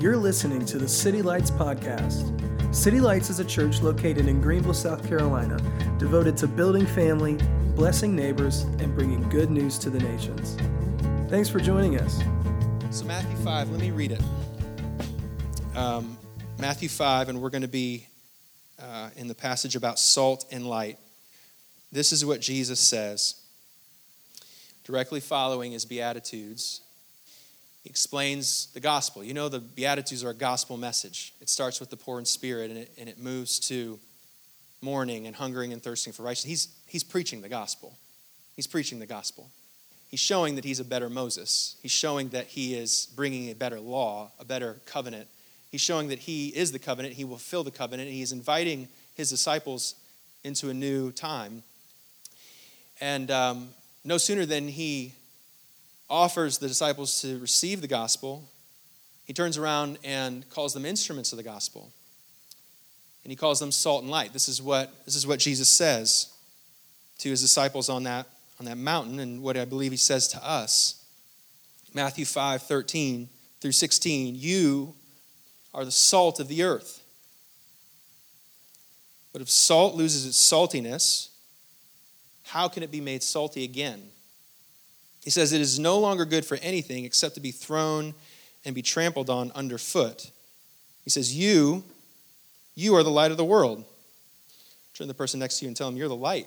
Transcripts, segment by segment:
You're listening to the City Lights podcast. City Lights is a church located in Greenville, South Carolina, devoted to building family, blessing neighbors, and bringing good news to the nations. Thanks for joining us. So Matthew 5, let me read it. Matthew 5, and we're going to be in the passage about salt and light. This is what Jesus says. Directly following his Beatitudes, he explains the gospel. You know, the Beatitudes are a gospel message. It starts with the poor in spirit, and it moves to mourning and hungering and thirsting for righteousness. He's preaching the gospel. He's preaching the gospel. He's showing that he's a better Moses. He's showing that he is bringing a better law, a better covenant. He's showing that he is the covenant. He will fulfill the covenant. And he's inviting his disciples into a new time. And no sooner than he offers the disciples to receive the gospel, he turns around and calls them instruments of the gospel. And he calls them salt and light. This is what Jesus says to his disciples on that mountain, and what I believe he says to us. Matthew 5:13 through 16, you are the salt of the earth. But if salt loses its saltiness, how can it be made salty again? He says, it is no longer good for anything except to be thrown and be trampled on underfoot. He says, you are the light of the world. Turn to the person next to you and tell him, you're the light.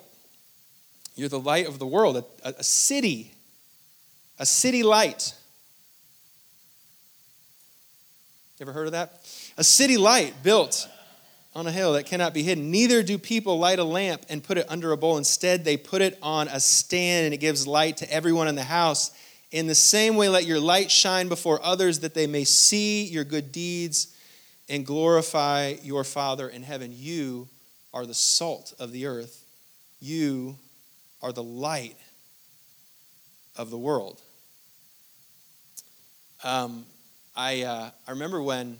You're the light of the world, a city light. Ever heard of that? A city light built on a hill that cannot be hidden. Neither do people light a lamp and put it under a bowl. Instead, they put it on a stand, and it gives light to everyone in the house. In the same way, let your light shine before others, that they may see your good deeds and glorify your Father in heaven. You are the salt of the earth. You are the light of the world. I remember when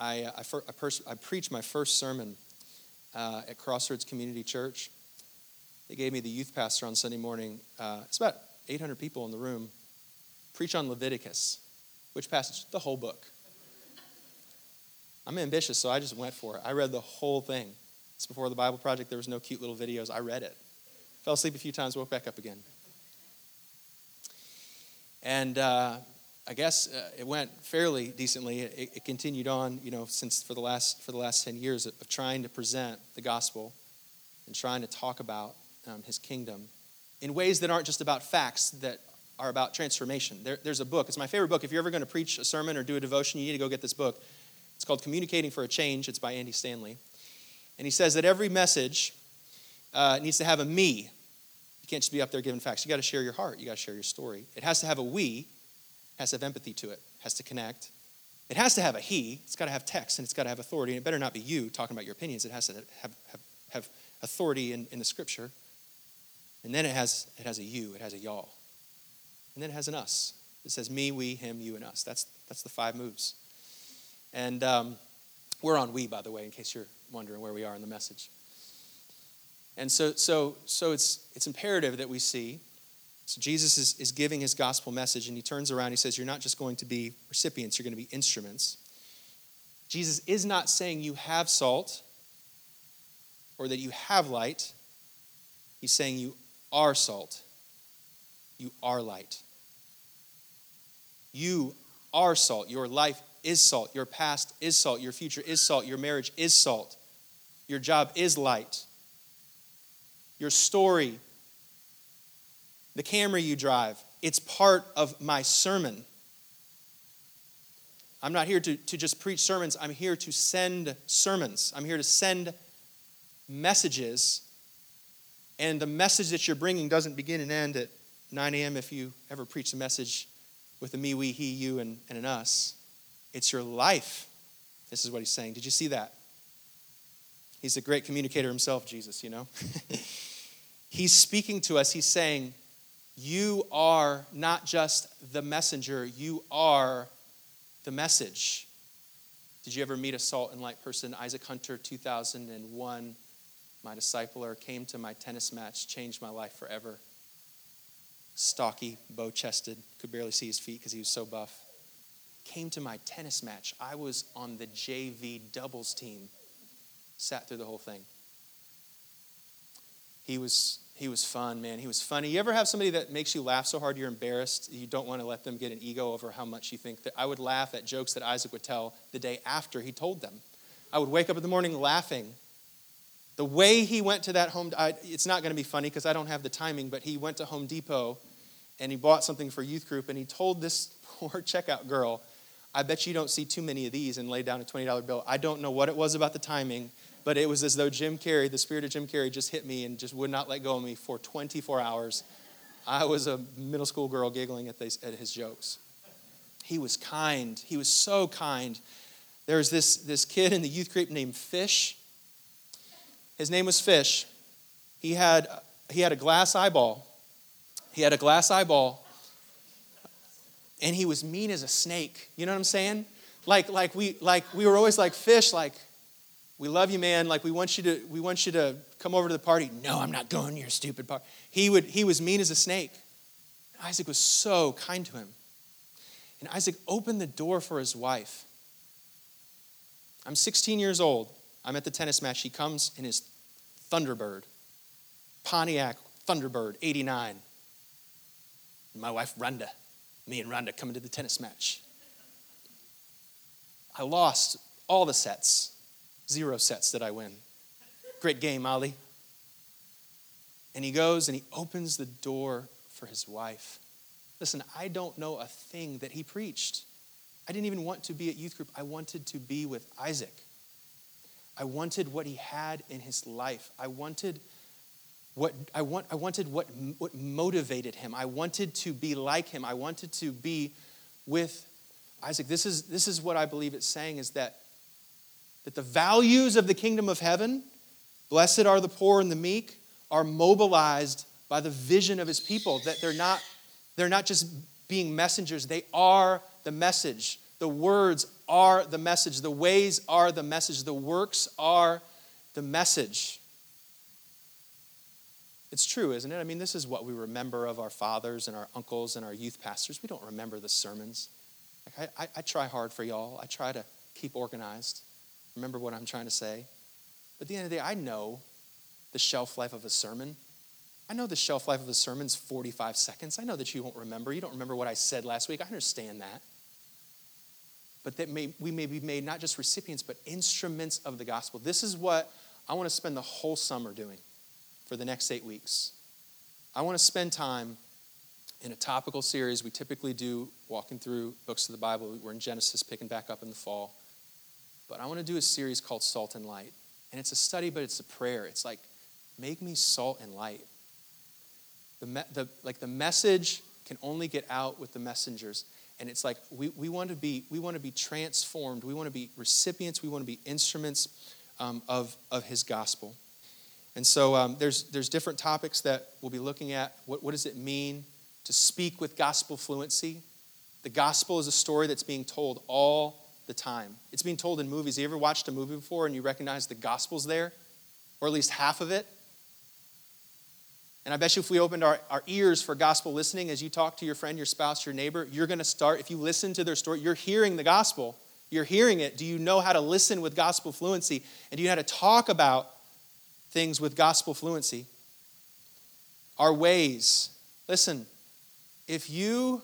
I preached my first sermon at Crossroads Community Church. They gave me the youth pastor on Sunday morning. It's about 800 people in the room. Preach on Leviticus. Which passage? The whole book. I'm ambitious, so I just went for it. I read the whole thing. It's before the Bible Project. There was no cute little videos. I read it. Fell asleep a few times, woke back up again. And I guess it went fairly decently. It continued on, since for the last 10 years of trying to present the gospel and trying to talk about his kingdom in ways that aren't just about facts, that are about transformation. There's a book. It's my favorite book. If you're ever going to preach a sermon or do a devotion, you need to go get this book. It's called Communicating for a Change. It's by Andy Stanley. And he says that every message needs to have a me. You can't just be up there giving facts. You got to share your heart. You got to share your story. It has to have a we. It has to have empathy to it. It has to connect. It has to have a he. It's got to have text, and it's got to have authority. And it better not be you talking about your opinions. It has to have authority in the Scripture. And then it has a you. It has a y'all. And then it has an us. It says me, we, him, you, and us. That's the five moves. And we're on we, by the way, in case you're wondering where we are in the message. And so it's imperative that we see. So Jesus is giving his gospel message, and he turns around and he says, you're not just going to be recipients, you're going to be instruments. Jesus is not saying you have salt or that you have light. He's saying you are salt. You are light. You are salt. Your life is salt. Your past is salt. Your future is salt. Your marriage is salt. Your job is light. Your story, the camera you drive, it's part of my sermon. I'm not here to just preach sermons. I'm here to send sermons. I'm here to send messages. And the message that you're bringing doesn't begin and end at 9 a.m. if you ever preach a message with a me, we, he, you, and an us. It's your life. This is what he's saying. Did you see that? He's a great communicator himself, Jesus, He's speaking to us. He's saying, you are not just the messenger, you are the message. Did you ever meet a salt and light person? Isaac Hunter, 2001, my discipler, came to my tennis match, changed my life forever. Stocky, bow-chested, could barely see his feet because he was so buff. came to my tennis match. I was on the JV doubles team. Sat through the whole thing. He was fun, man. He was funny. You ever have somebody that makes you laugh so hard you're embarrassed? You don't want to let them get an ego over how much you think that. I would laugh at jokes that Isaac would tell the day after he told them. I would wake up in the morning laughing. The way he went to that it's not going to be funny because I don't have the timing, but he went to Home Depot and he bought something for youth group and he told this poor checkout girl, I bet you don't see too many of these, and laid down a $20 bill. I don't know what it was about the timing, but it was as though Jim Carrey, the spirit of Jim Carrey, just hit me and just would not let go of me for 24 hours. I was a middle school girl giggling at his jokes. He was kind. He was so kind. There was this kid in the youth group named Fish. His name was Fish. He had a glass eyeball. He had a glass eyeball. And he was mean as a snake. You know what I'm saying? Like we were always like, Fish, like, we love you, man. Like, we want you to come over to the party. No, I'm not going to your stupid party. He was mean as a snake. Isaac was so kind to him. And Isaac opened the door for his wife. I'm 16 years old. I'm at the tennis match. He comes in his Thunderbird, Pontiac Thunderbird, 89. My wife, Rhonda. Me and Rhonda coming to the tennis match. I lost all the sets. 0 sets did I win. Great game, Ollie. And he goes and he opens the door for his wife. Listen, I don't know a thing that he preached. I didn't even want to be at youth group. I wanted to be with Isaac. I wanted what he had in his life. I wanted what motivated him. I wanted to be like him. I wanted to be with Isaac. This is what I believe it's saying, is that the values of the kingdom of heaven, blessed are the poor and the meek, are mobilized by the vision of his people. That they're not just being messengers. They are the message. The words are the message. The ways are the message. The works are the message. It's true, isn't it? I mean, this is what we remember of our fathers and our uncles and our youth pastors. We don't remember the sermons. Like I try hard for y'all. I try to keep organized, remember what I'm trying to say. But at the end of the day, I know the shelf life of a sermon. I know the shelf life of a sermon's 45 seconds. I know that you won't remember. You don't remember what I said last week. I understand that. But that we may be made not just recipients, but instruments of the gospel. This is what I want to spend the whole summer doing. For the next 8 weeks, I want to spend time in a topical series. We typically do walking through books of the Bible. We're in Genesis, picking back up in the fall. But I want to do a series called Salt and Light. And it's a study, but it's a prayer. It's like, make me salt and light. The message can only get out with the messengers. And it's like, we want to be transformed. We want to be recipients. We want to be instruments of his gospel. And so there's different topics that we'll be looking at. What does it mean to speak with gospel fluency? The gospel is a story that's being told all the time. It's being told in movies. You ever watched a movie before and you recognize the gospel's there? Or at least half of it? And I bet you if we opened our ears for gospel listening, as you talk to your friend, your spouse, your neighbor, you're going to start, if you listen to their story, you're hearing the gospel. You're hearing it. Do you know how to listen with gospel fluency? And do you know how to talk about things with gospel fluency? Our ways. Listen, if you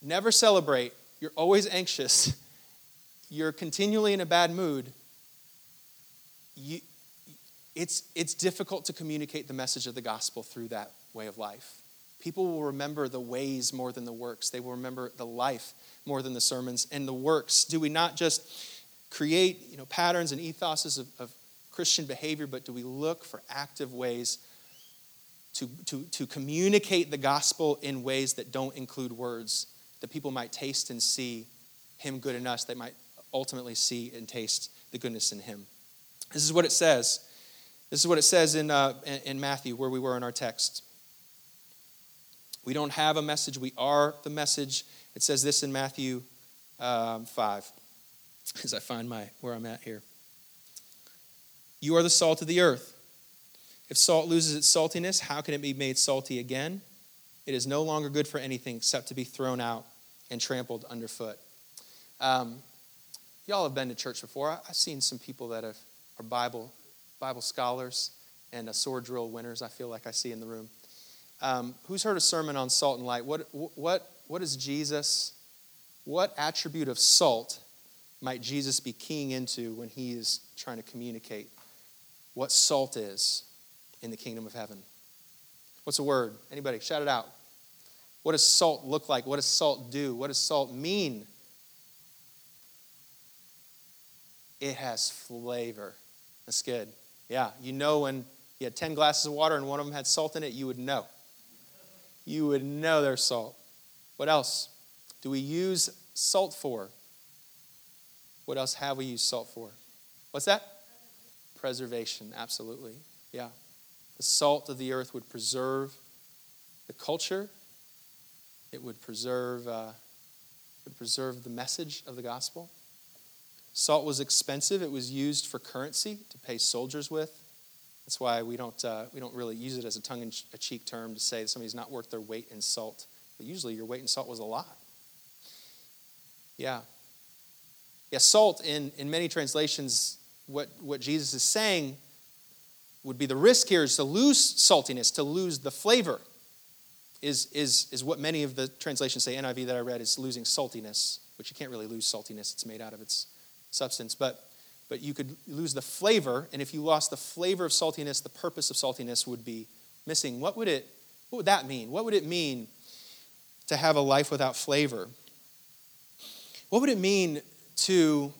never celebrate, you're always anxious, you're continually in a bad mood, it's difficult to communicate the message of the gospel through that way of life. People will remember the ways more than the works. They will remember the life more than the sermons and the works. Do we not just create, patterns and ethoses of Christian behavior, but do we look for active ways to communicate the gospel in ways that don't include words, that people might taste and see him good in us, they might ultimately see and taste the goodness in him. This is what it says. This is what it says in Matthew, where we were in our text. We don't have a message. We are the message. It says this in Matthew 5, as I find where I'm at here. You are the salt of the earth. If salt loses its saltiness, how can it be made salty again? It is no longer good for anything except to be thrown out and trampled underfoot. Y'all have been to church before. I've seen some people that are Bible scholars and sword drill winners, I feel like I see in the room. Who's heard a sermon on salt and light? What is Jesus? What attribute of salt might Jesus be keying into when he is trying to communicate what salt is in the kingdom of heaven? What's a word? Anybody, shout it out. What does salt look like? What does salt do? What does salt mean? It has flavor. That's good. Yeah, you know when you had 10 glasses of water and one of them had salt in it, you would know. You would know there's salt. What else do we use salt for? What else have we used salt for? What's that? Preservation, absolutely. Yeah. The salt of the earth would preserve the culture. It would preserve the message of the gospel. Salt was expensive. It was used for currency to pay soldiers with. That's why we don't really use it as a tongue-in-cheek term to say that somebody's not worth their weight in salt. But usually your weight in salt was a lot. Yeah. Yeah, salt in many translations, what Jesus is saying would be the risk here is to lose saltiness, to lose the flavor, is what many of the translations say. NIV that I read is losing saltiness, which you can't really lose saltiness. It's made out of its substance. But you could lose the flavor, and if you lost the flavor of saltiness, the purpose of saltiness would be missing. What would that mean? What would it mean to have a life without flavor? What would it mean to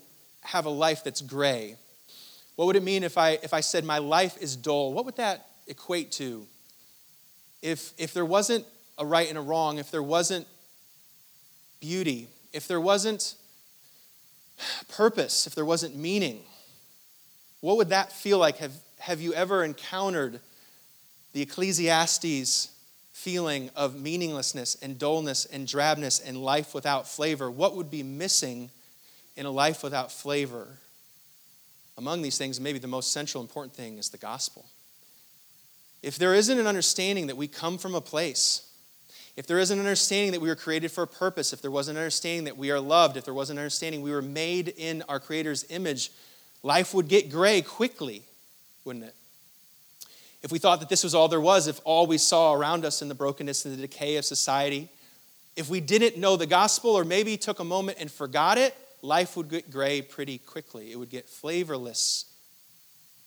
have a life that's gray? What would it mean if I said my life is dull? What would that equate to? If there wasn't a right and a wrong, if there wasn't beauty, if there wasn't purpose, if there wasn't meaning, what would that feel like? Have you ever encountered the Ecclesiastes feeling of meaninglessness and dullness and drabness and life without flavor? What would be missing in a life without flavor? Among these things, maybe the most central important thing is the gospel. If there isn't an understanding that we come from a place, if there isn't an understanding that we were created for a purpose, if there wasn't an understanding that we are loved, if there wasn't an understanding we were made in our Creator's image, life would get gray quickly, wouldn't it? If we thought that this was all there was, if all we saw around us in the brokenness and the decay of society, if we didn't know the gospel or maybe took a moment and forgot it, life would get gray pretty quickly. It would get flavorless.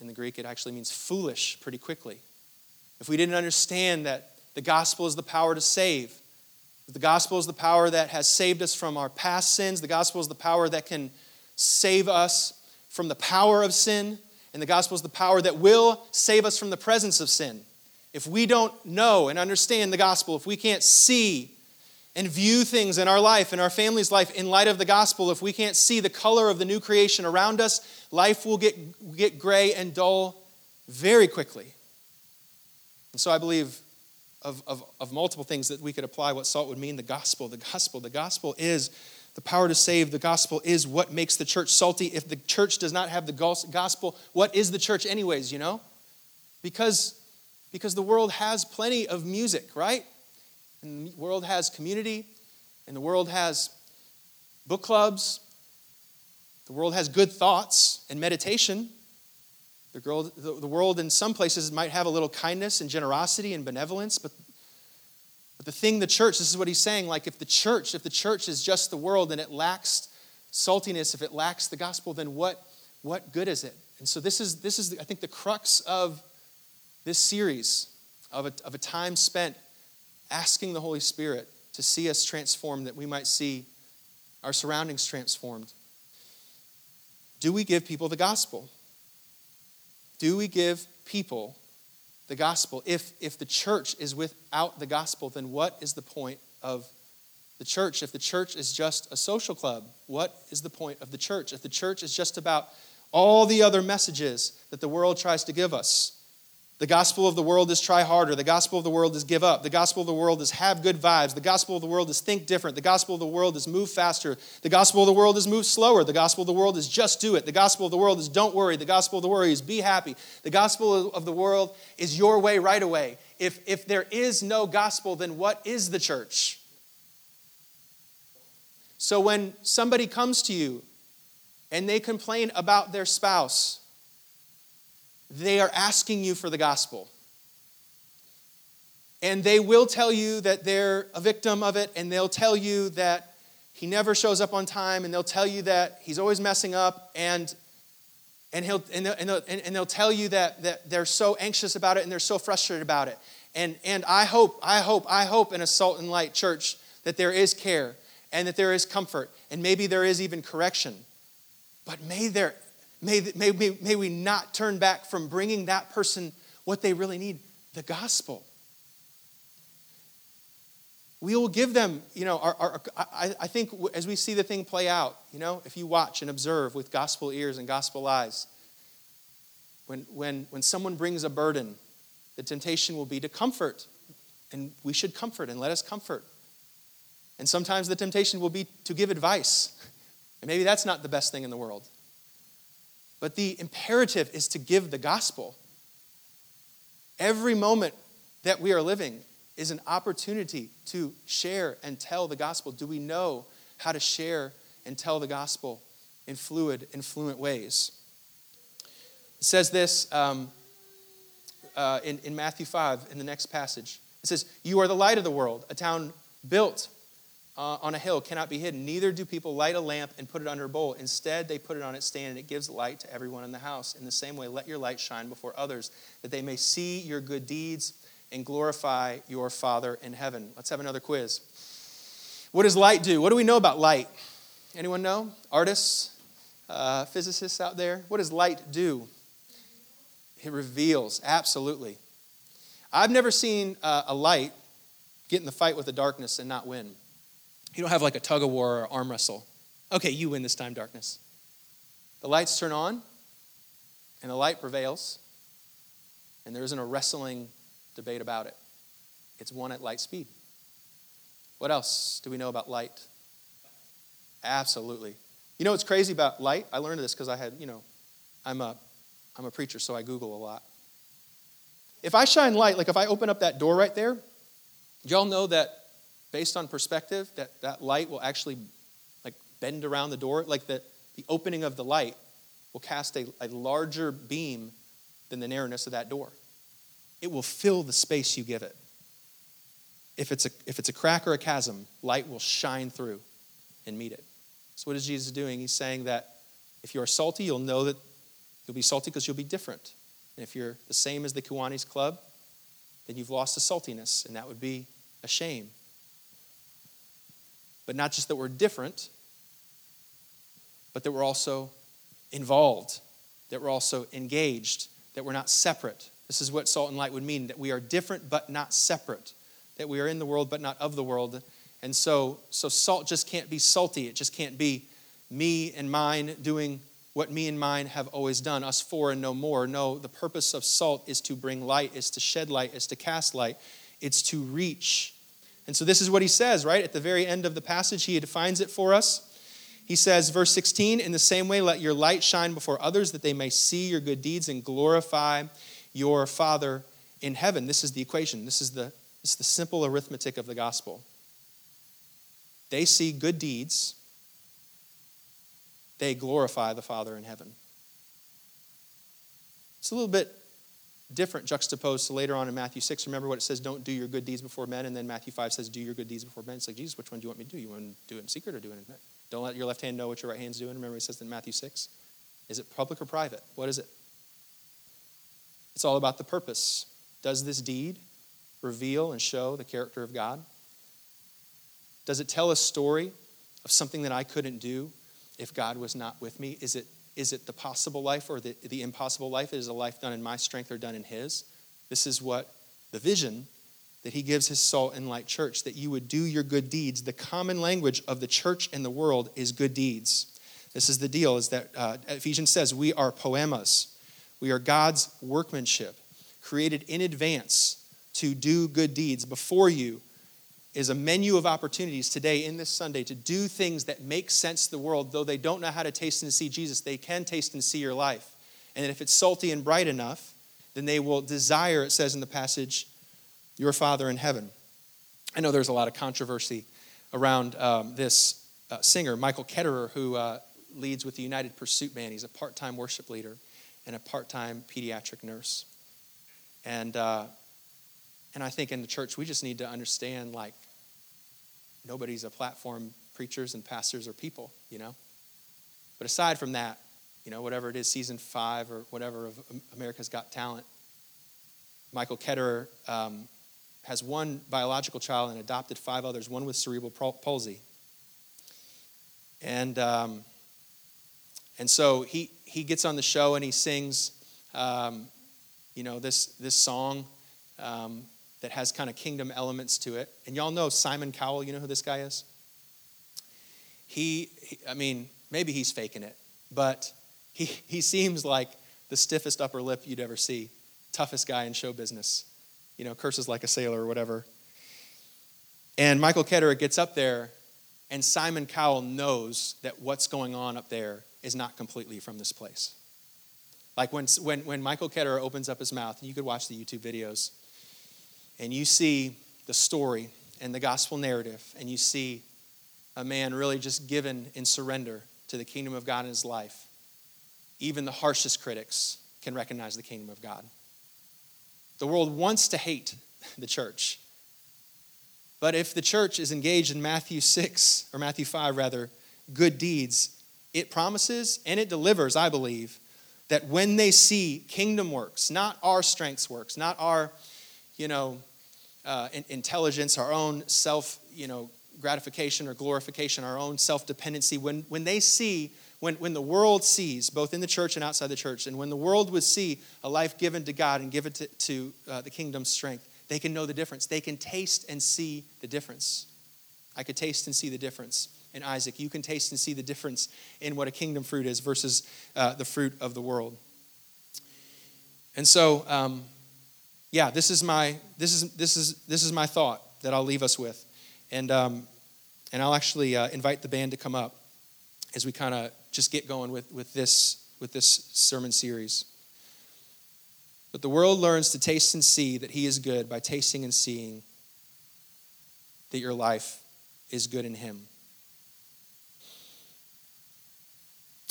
In the Greek, it actually means foolish pretty quickly. If we didn't understand that the gospel is the power to save, that the gospel is the power that has saved us from our past sins, the gospel is the power that can save us from the power of sin, and the gospel is the power that will save us from the presence of sin. If we don't know and understand the gospel, if we can't see and view things in our life, in our family's life, in light of the gospel, if we can't see the color of the new creation around us, life will get gray and dull very quickly. And so I believe of multiple things that we could apply what salt would mean, the gospel is the power to save. The gospel is what makes the church salty. If the church does not have the gospel, what is the church anyways, you know? Because the world has plenty of music, right? And the world has community, and the world has book clubs, the world has good thoughts and meditation. The world in some places might have a little kindness and generosity and benevolence, but the thing, the church, this is what he's saying, like if the church is just the world and it lacks saltiness, if it lacks the gospel, then what good is it? And so this is I think the crux of this series of a time spent asking the Holy Spirit to see us transformed, that we might see our surroundings transformed. Do we give people the gospel? Do we give people the gospel? If the church is without the gospel, then what is the point of the church? If the church is just a social club, what is the point of the church? If the church is just about all the other messages that the world tries to give us, the gospel of the world is try harder. The gospel of the world is give up. The gospel of the world is have good vibes. The gospel of the world is think different. The gospel of the world is move faster. The gospel of the world is move slower. The gospel of the world is just do it. The gospel of the world is don't worry. The gospel of the world is be happy. The gospel of the world is your way right away. If there is no gospel, then what is the church? So when somebody comes to you and they complain about their spouse, they are asking you for the gospel. And they will tell you that they're a victim of it, and they'll tell you that he never shows up on time, and they'll tell you that he's always messing up, and they'll tell you that they're so anxious about it and they're so frustrated about it. And I hope in a Salt and Light church that there is care and that there is comfort, and maybe there is even correction. But may we not turn back from bringing that person what they really need, the gospel. We will give them, I think as we see the thing play out, if you watch and observe with gospel ears and gospel eyes, when someone brings a burden, the temptation will be to comfort, and we should comfort and let us comfort. And sometimes the temptation will be to give advice, and maybe that's not the best thing in the world. But the imperative is to give the gospel. Every moment that we are living is an opportunity to share and tell the gospel. Do we know how to share and tell the gospel in fluid and fluent ways? It says this in Matthew 5, in the next passage. It says, "You are the light of the world. A town built on a hill cannot be hidden. Neither do people light a lamp and put it under a bowl. Instead, they put it on its stand, and it gives light to everyone in the house. In the same way, let your light shine before others, that they may see your good deeds and glorify your Father in heaven." Let's have another quiz. What does light do? What do we know about light? Anyone know? Artists, physicists out there? What does light do? It reveals, absolutely. I've never seen a light get in the fight with the darkness and not win. You don't have like a tug of war or arm wrestle. Okay, you win this time, darkness. The lights turn on, and the light prevails, and there isn't a wrestling debate about it. It's won at light speed. What else do we know about light? Absolutely. You know what's crazy about light? I learned this because I had, I'm a preacher, so I Google a lot. If I shine light, like if I open up that door right there, y'all know that based on perspective, that light will actually like bend around the door, like the opening of the light will cast a larger beam than the narrowness of that door. It will fill the space you give it. If it's a crack or a chasm, light will shine through and meet it. So what is Jesus doing? He's saying that if you're salty, you'll know that you'll be salty because you'll be different. And if you're the same as the Kiwanis Club, then you've lost the saltiness, and that would be a shame. But not just that we're different, but that we're also involved, that we're also engaged, that we're not separate. This is what salt and light would mean, that we are different but not separate, that we are in the world but not of the world. And so salt just can't be salty. It just can't be me and mine doing what me and mine have always done, us four and no more. No, the purpose of salt is to bring light, is to shed light, is to cast light, it's to reach. And so this is what he says, right? At the very end of the passage, he defines it for us. He says, verse 16, "In the same way, let your light shine before others, that they may see your good deeds and glorify your Father in heaven." This is the equation. This is the simple arithmetic of the gospel. They see good deeds. They glorify the Father in heaven. It's a little bit different juxtaposed to later on in Matthew 6. Remember what it says, don't do your good deeds before men. And then Matthew 5 says, do your good deeds before men. It's like, Jesus, which one do you want me to do? You want to do it in secret or do it in that? Don't let your left hand know what your right hand's doing. Remember what it says in Matthew 6? Is it public or private? What is it? It's all about the purpose. Does this deed reveal and show the character of God? Does it tell a story of something that I couldn't do if God was not with me? Is it the possible life or the impossible life? Is a life done in my strength or done in his? This is what the vision that he gives his salt and light church, that you would do your good deeds. The common language of the church and the world is good deeds. This is the deal, is that Ephesians says we are poemas. We are God's workmanship, created in advance to do good deeds. Before you is a menu of opportunities today in this Sunday to do things that make sense to the world. Though they don't know how to taste and see Jesus, they can taste and see your life. And if it's salty and bright enough, then they will desire, it says in the passage, your Father in heaven. I know there's a lot of controversy around this singer, Michael Ketterer, who leads with the United Pursuit Band. He's a part-time worship leader and a part-time pediatric nurse. And I think in the church, we just need to understand, like, nobody's a platform, preachers and pastors or people, you know. But aside from that, you know, whatever it is, season 5 or whatever of America's Got Talent, Michael Ketterer has one biological child and adopted 5 others, one with cerebral palsy. And so he gets on the show and he sings, you know, this song that has kind of kingdom elements to it. And y'all know Simon Cowell. You know who this guy is? He I mean, maybe he's faking it, but he seems like the stiffest upper lip you'd ever see, toughest guy in show business, you know, curses like a sailor or whatever. And Michael Ketterer gets up there, and Simon Cowell knows that what's going on up there is not completely from this place. Like when Michael Ketterer opens up his mouth, and you could watch the YouTube videos, and you see the story and the gospel narrative, and you see a man really just given in surrender to the kingdom of God in his life, even the harshest critics can recognize the kingdom of God. The world wants to hate the church. But if the church is engaged in Matthew 5 rather, good deeds, it promises and it delivers, I believe, that when they see kingdom works, not our strengths works, not our, you know, intelligence, our own self, you know, gratification or glorification, our own self-dependency, when they see, when the world sees, both in the church and outside the church, and when the world would see a life given to God and given to the kingdom's strength, they can know the difference. They can taste and see the difference. I could taste and see the difference in Isaac. You can taste and see the difference in what a kingdom fruit is versus the fruit of the world. And so, yeah, this is my thought that I'll leave us with. And I'll actually invite the band to come up as we kind of just get going with this sermon series. But the world learns to taste and see that he is good by tasting and seeing that your life is good in him.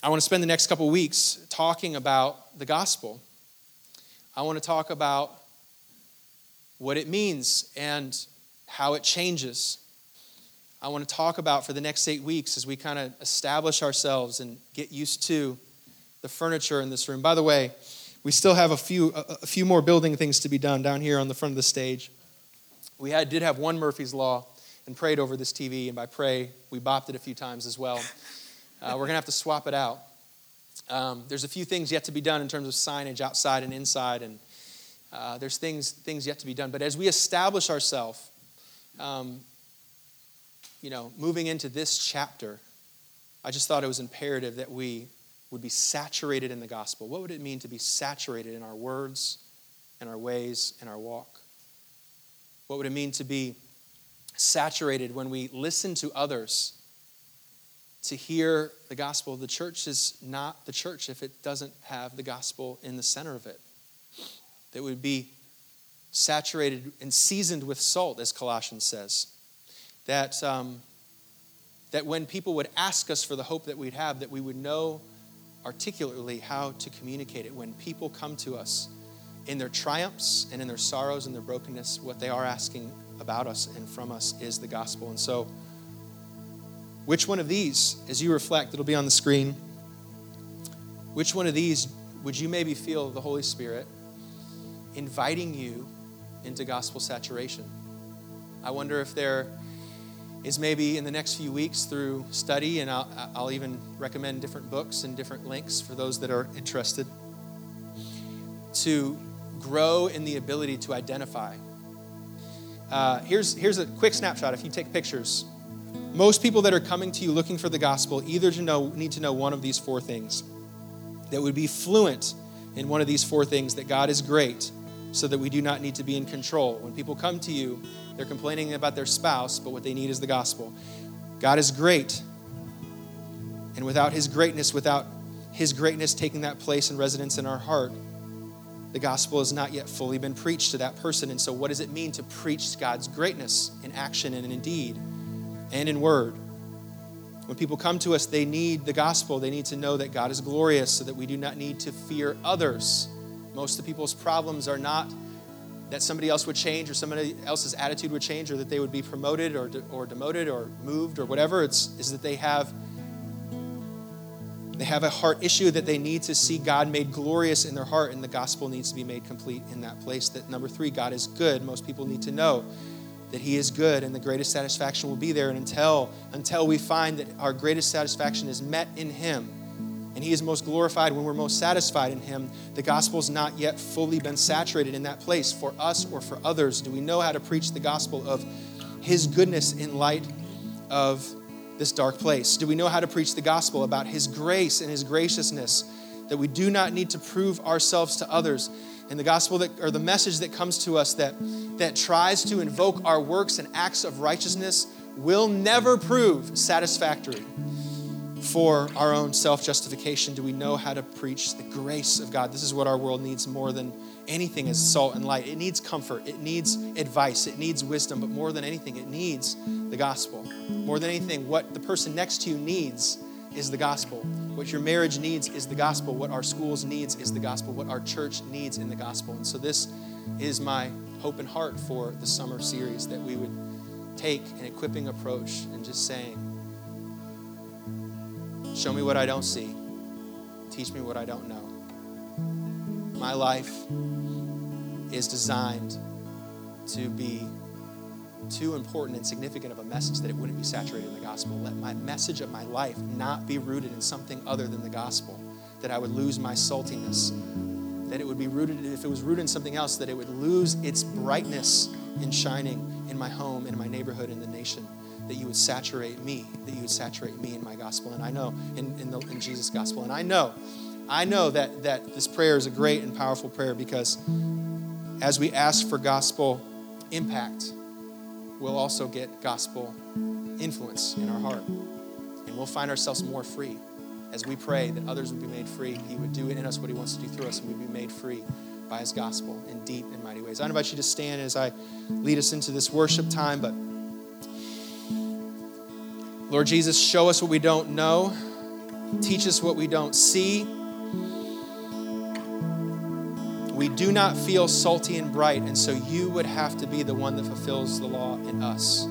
I want to spend the next couple weeks talking about the gospel. I want to talk about what it means and how it changes. I want to talk about for the next 8 weeks as we kind of establish ourselves and get used to the furniture in this room. By the way, we still have a few more building things to be done down here on the front of the stage. We did have one Murphy's Law and prayed over this TV, and by pray, we bopped it a few times as well. We're going to have to swap it out. There's a few things yet to be done in terms of signage outside and inside, and there's things yet to be done. But as we establish ourselves, you know, moving into this chapter, I just thought it was imperative that we would be saturated in the gospel. What would it mean to be saturated in our words and our ways and our walk? What would it mean to be saturated when we listen to others to hear the gospel? The church is not the church if it doesn't have the gospel in the center of it. That would be saturated and seasoned with salt, as Colossians says. That when people would ask us for the hope that we'd have, that we would know articulately how to communicate it. When people come to us in their triumphs and in their sorrows and their brokenness, what they are asking about us and from us is the gospel. And so, which one of these, as you reflect, it'll be on the screen, which one of these would you maybe feel the Holy Spirit inviting you into gospel saturation? I wonder if there is maybe in the next few weeks through study, and I'll even recommend different books and different links for those that are interested, to grow in the ability to identify. Here's a quick snapshot if you take pictures. Most people that are coming to you looking for the gospel either need to know one of these 4 things, that would be fluent in one of these 4 things, that God is great, so that we do not need to be in control. When people come to you, they're complaining about their spouse, but what they need is the gospel. God is great. And without his greatness taking that place and residence in our heart, the gospel has not yet fully been preached to that person. And so what does it mean to preach God's greatness in action and in deed and in word? When people come to us, they need the gospel. They need to know that God is glorious so that we do not need to fear others. Most of the people's problems are not that somebody else would change or somebody else's attitude would change or that they would be promoted or demoted or moved or whatever. It's that they have a heart issue that they need to see God made glorious in their heart, and the gospel needs to be made complete in that place. That number three, God is good. Most people need to know that he is good, and the greatest satisfaction will be there. And until we find that our greatest satisfaction is met in him, and he is most glorified when we're most satisfied in him, the gospel's not yet fully been saturated in that place for us or for others. Do we know how to preach the gospel of his goodness in light of this dark place? Do we know how to preach the gospel about his grace and his graciousness, that we do not need to prove ourselves to others? And the gospel or the message that comes to us that tries to invoke our works and acts of righteousness will never prove satisfactory for our own self-justification. Do we know how to preach the grace of God? This is what our world needs more than anything is salt and light. It needs comfort. It needs advice. It needs wisdom. But more than anything, it needs the gospel. More than anything, what the person next to you needs is the gospel. What your marriage needs is the gospel. What our schools needs is the gospel. What our church needs in the gospel. And so this is my hope and heart for the summer series, that we would take an equipping approach and just saying, show me what I don't see. Teach me what I don't know. My life is designed to be too important and significant of a message that it wouldn't be saturated in the gospel. Let my message of my life not be rooted in something other than the gospel, that I would lose my saltiness, that it would be rooted, if it was rooted in something else, that it would lose its brightness and shining in my home, in my neighborhood, in the nation. That you would saturate me, in my gospel. And I know, in Jesus' gospel. And I know that this prayer is a great and powerful prayer, because as we ask for gospel impact, we'll also get gospel influence in our heart. And we'll find ourselves more free as we pray that others would be made free. He would do in us what he wants to do through us, and we'd be made free by his gospel in deep and mighty ways. I invite you to stand as I lead us into this worship time, but Lord Jesus, show us what we don't know. Teach us what we don't see. We do not feel salty and bright, and so you would have to be the one that fulfills the law in us,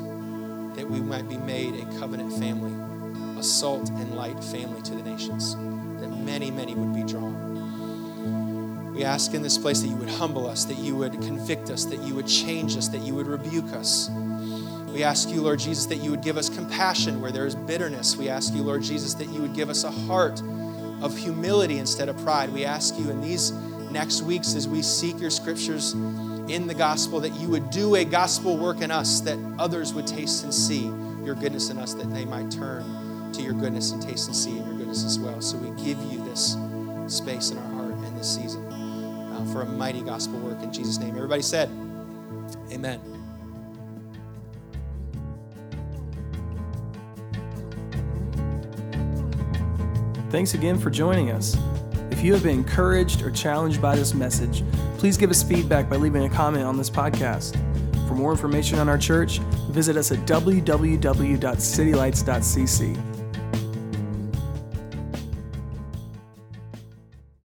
that we might be made a covenant family, a salt and light family to the nations, that many, many would be drawn. We ask in this place that you would humble us, that you would convict us, that you would change us, that you would rebuke us. We ask you, Lord Jesus, that you would give us compassion where there is bitterness. We ask you, Lord Jesus, that you would give us a heart of humility instead of pride. We ask you in these next weeks as we seek your scriptures in the gospel, that you would do a gospel work in us, that others would taste and see your goodness in us, that they might turn to your goodness and taste and see your goodness as well. So we give you this space in our heart and this season for a mighty gospel work in Jesus' name. Everybody said, amen. Thanks again for joining us. If you have been encouraged or challenged by this message, please give us feedback by leaving a comment on this podcast. For more information on our church, visit us at www.citylights.cc.